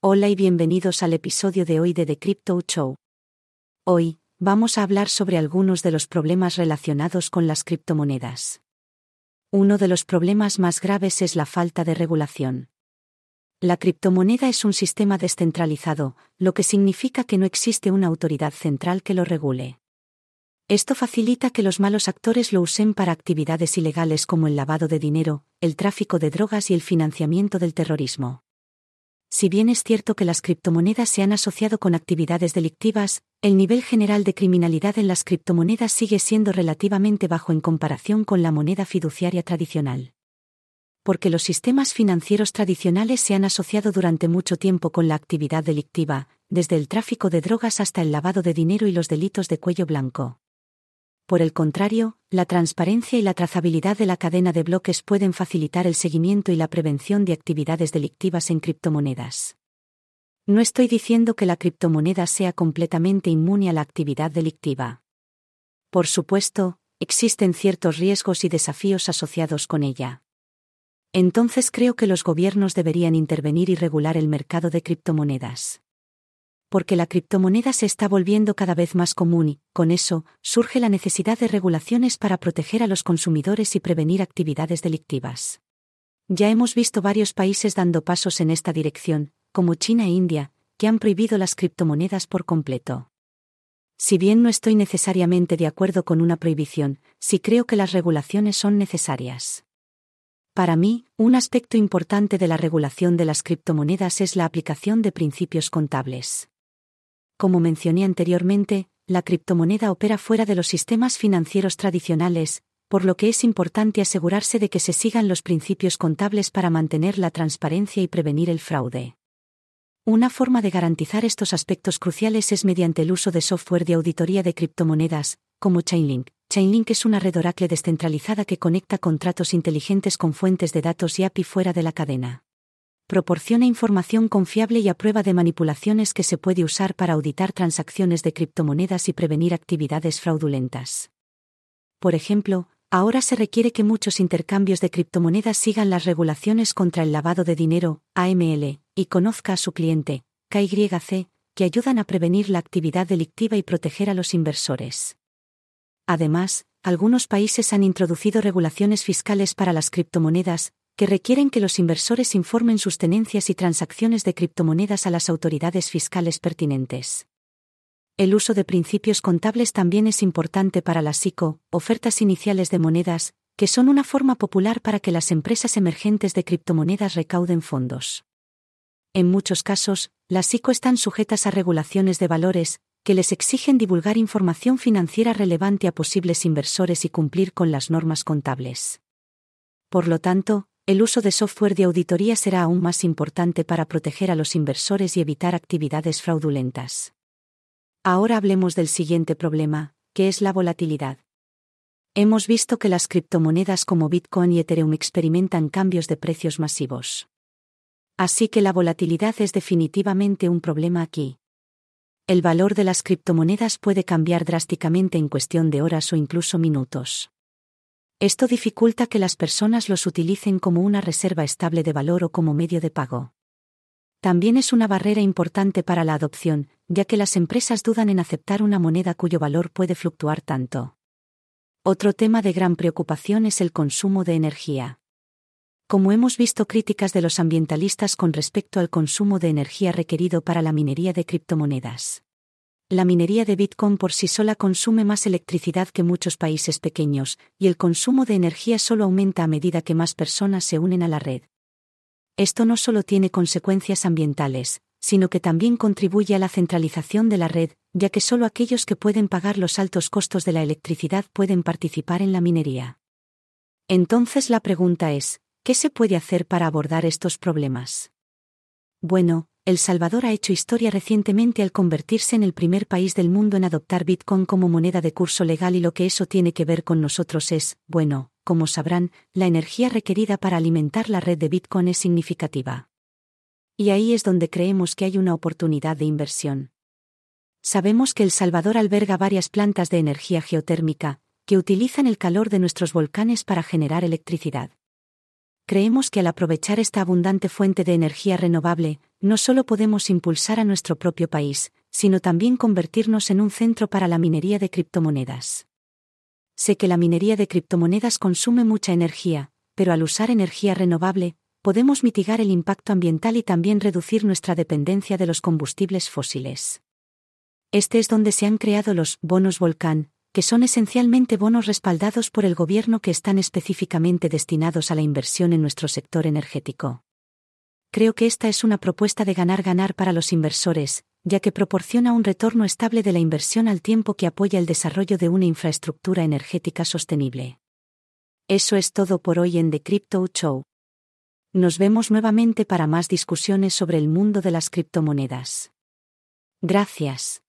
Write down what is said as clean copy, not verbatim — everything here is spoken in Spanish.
Hola y bienvenidos al episodio de hoy de The Crypto Show. Hoy, vamos a hablar sobre algunos de los problemas relacionados con las criptomonedas. Uno de los problemas más graves es la falta de regulación. La criptomoneda es un sistema descentralizado, lo que significa que no existe una autoridad central que lo regule. Esto facilita que los malos actores lo usen para actividades ilegales como el lavado de dinero, el tráfico de drogas y el financiamiento del terrorismo. Si bien es cierto que las criptomonedas se han asociado con actividades delictivas, el nivel general de criminalidad en las criptomonedas sigue siendo relativamente bajo en comparación con la moneda fiduciaria tradicional. Porque los sistemas financieros tradicionales se han asociado durante mucho tiempo con la actividad delictiva, desde el tráfico de drogas hasta el lavado de dinero y los delitos de cuello blanco. Por el contrario, la transparencia y la trazabilidad de la cadena de bloques pueden facilitar el seguimiento y la prevención de actividades delictivas en criptomonedas. No estoy diciendo que la criptomoneda sea completamente inmune a la actividad delictiva. Por supuesto, existen ciertos riesgos y desafíos asociados con ella. Entonces creo que los gobiernos deberían intervenir y regular el mercado de criptomonedas. Porque la criptomoneda se está volviendo cada vez más común y, con eso, surge la necesidad de regulaciones para proteger a los consumidores y prevenir actividades delictivas. Ya hemos visto varios países dando pasos en esta dirección, como China e India, que han prohibido las criptomonedas por completo. Si bien no estoy necesariamente de acuerdo con una prohibición, sí creo que las regulaciones son necesarias. Para mí, un aspecto importante de la regulación de las criptomonedas es la aplicación de principios contables. Como mencioné anteriormente, la criptomoneda opera fuera de los sistemas financieros tradicionales, por lo que es importante asegurarse de que se sigan los principios contables para mantener la transparencia y prevenir el fraude. Una forma de garantizar estos aspectos cruciales es mediante el uso de software de auditoría de criptomonedas, como Chainlink. Chainlink es una red Oracle descentralizada que conecta contratos inteligentes con fuentes de datos y API fuera de la cadena. Proporciona información confiable y a prueba de manipulaciones que se puede usar para auditar transacciones de criptomonedas y prevenir actividades fraudulentas. Por ejemplo, ahora se requiere que muchos intercambios de criptomonedas sigan las regulaciones contra el lavado de dinero, AML, y conozca a su cliente, KYC, que ayudan a prevenir la actividad delictiva y proteger a los inversores. Además, algunos países han introducido regulaciones fiscales para las criptomonedas, que requieren que los inversores informen sus tenencias y transacciones de criptomonedas a las autoridades fiscales pertinentes. El uso de principios contables también es importante para las ICO, ofertas iniciales de monedas, que son una forma popular para que las empresas emergentes de criptomonedas recauden fondos. En muchos casos, las ICO están sujetas a regulaciones de valores, que les exigen divulgar información financiera relevante a posibles inversores y cumplir con las normas contables. Por lo tanto, el uso de software de auditoría será aún más importante para proteger a los inversores y evitar actividades fraudulentas. Ahora hablemos del siguiente problema, que es la volatilidad. Hemos visto que las criptomonedas como Bitcoin y Ethereum experimentan cambios de precios masivos. Así que la volatilidad es definitivamente un problema aquí. El valor de las criptomonedas puede cambiar drásticamente en cuestión de horas o incluso minutos. Esto dificulta que las personas los utilicen como una reserva estable de valor o como medio de pago. También es una barrera importante para la adopción, ya que las empresas dudan en aceptar una moneda cuyo valor puede fluctuar tanto. Otro tema de gran preocupación es el consumo de energía. Como hemos visto críticas de los ambientalistas con respecto al consumo de energía requerido para la minería de criptomonedas. La minería de Bitcoin por sí sola consume más electricidad que muchos países pequeños, y el consumo de energía solo aumenta a medida que más personas se unen a la red. Esto no solo tiene consecuencias ambientales, sino que también contribuye a la centralización de la red, ya que solo aquellos que pueden pagar los altos costos de la electricidad pueden participar en la minería. Entonces la pregunta es, ¿qué se puede hacer para abordar estos problemas? Bueno, El Salvador ha hecho historia recientemente al convertirse en el primer país del mundo en adoptar Bitcoin como moneda de curso legal y lo que eso tiene que ver con nosotros es, bueno, como sabrán, la energía requerida para alimentar la red de Bitcoin es significativa. Y ahí es donde creemos que hay una oportunidad de inversión. Sabemos que El Salvador alberga varias plantas de energía geotérmica, que utilizan el calor de nuestros volcanes para generar electricidad. Creemos que al aprovechar esta abundante fuente de energía renovable, no solo podemos impulsar a nuestro propio país, sino también convertirnos en un centro para la minería de criptomonedas. Sé que la minería de criptomonedas consume mucha energía, pero al usar energía renovable, podemos mitigar el impacto ambiental y también reducir nuestra dependencia de los combustibles fósiles. Este es donde se han creado los bonos Volcán, que son esencialmente bonos respaldados por el gobierno que están específicamente destinados a la inversión en nuestro sector energético. Creo que esta es una propuesta de ganar-ganar para los inversores, ya que proporciona un retorno estable de la inversión al tiempo que apoya el desarrollo de una infraestructura energética sostenible. Eso es todo por hoy en The Crypto Show. Nos vemos nuevamente para más discusiones sobre el mundo de las criptomonedas. Gracias.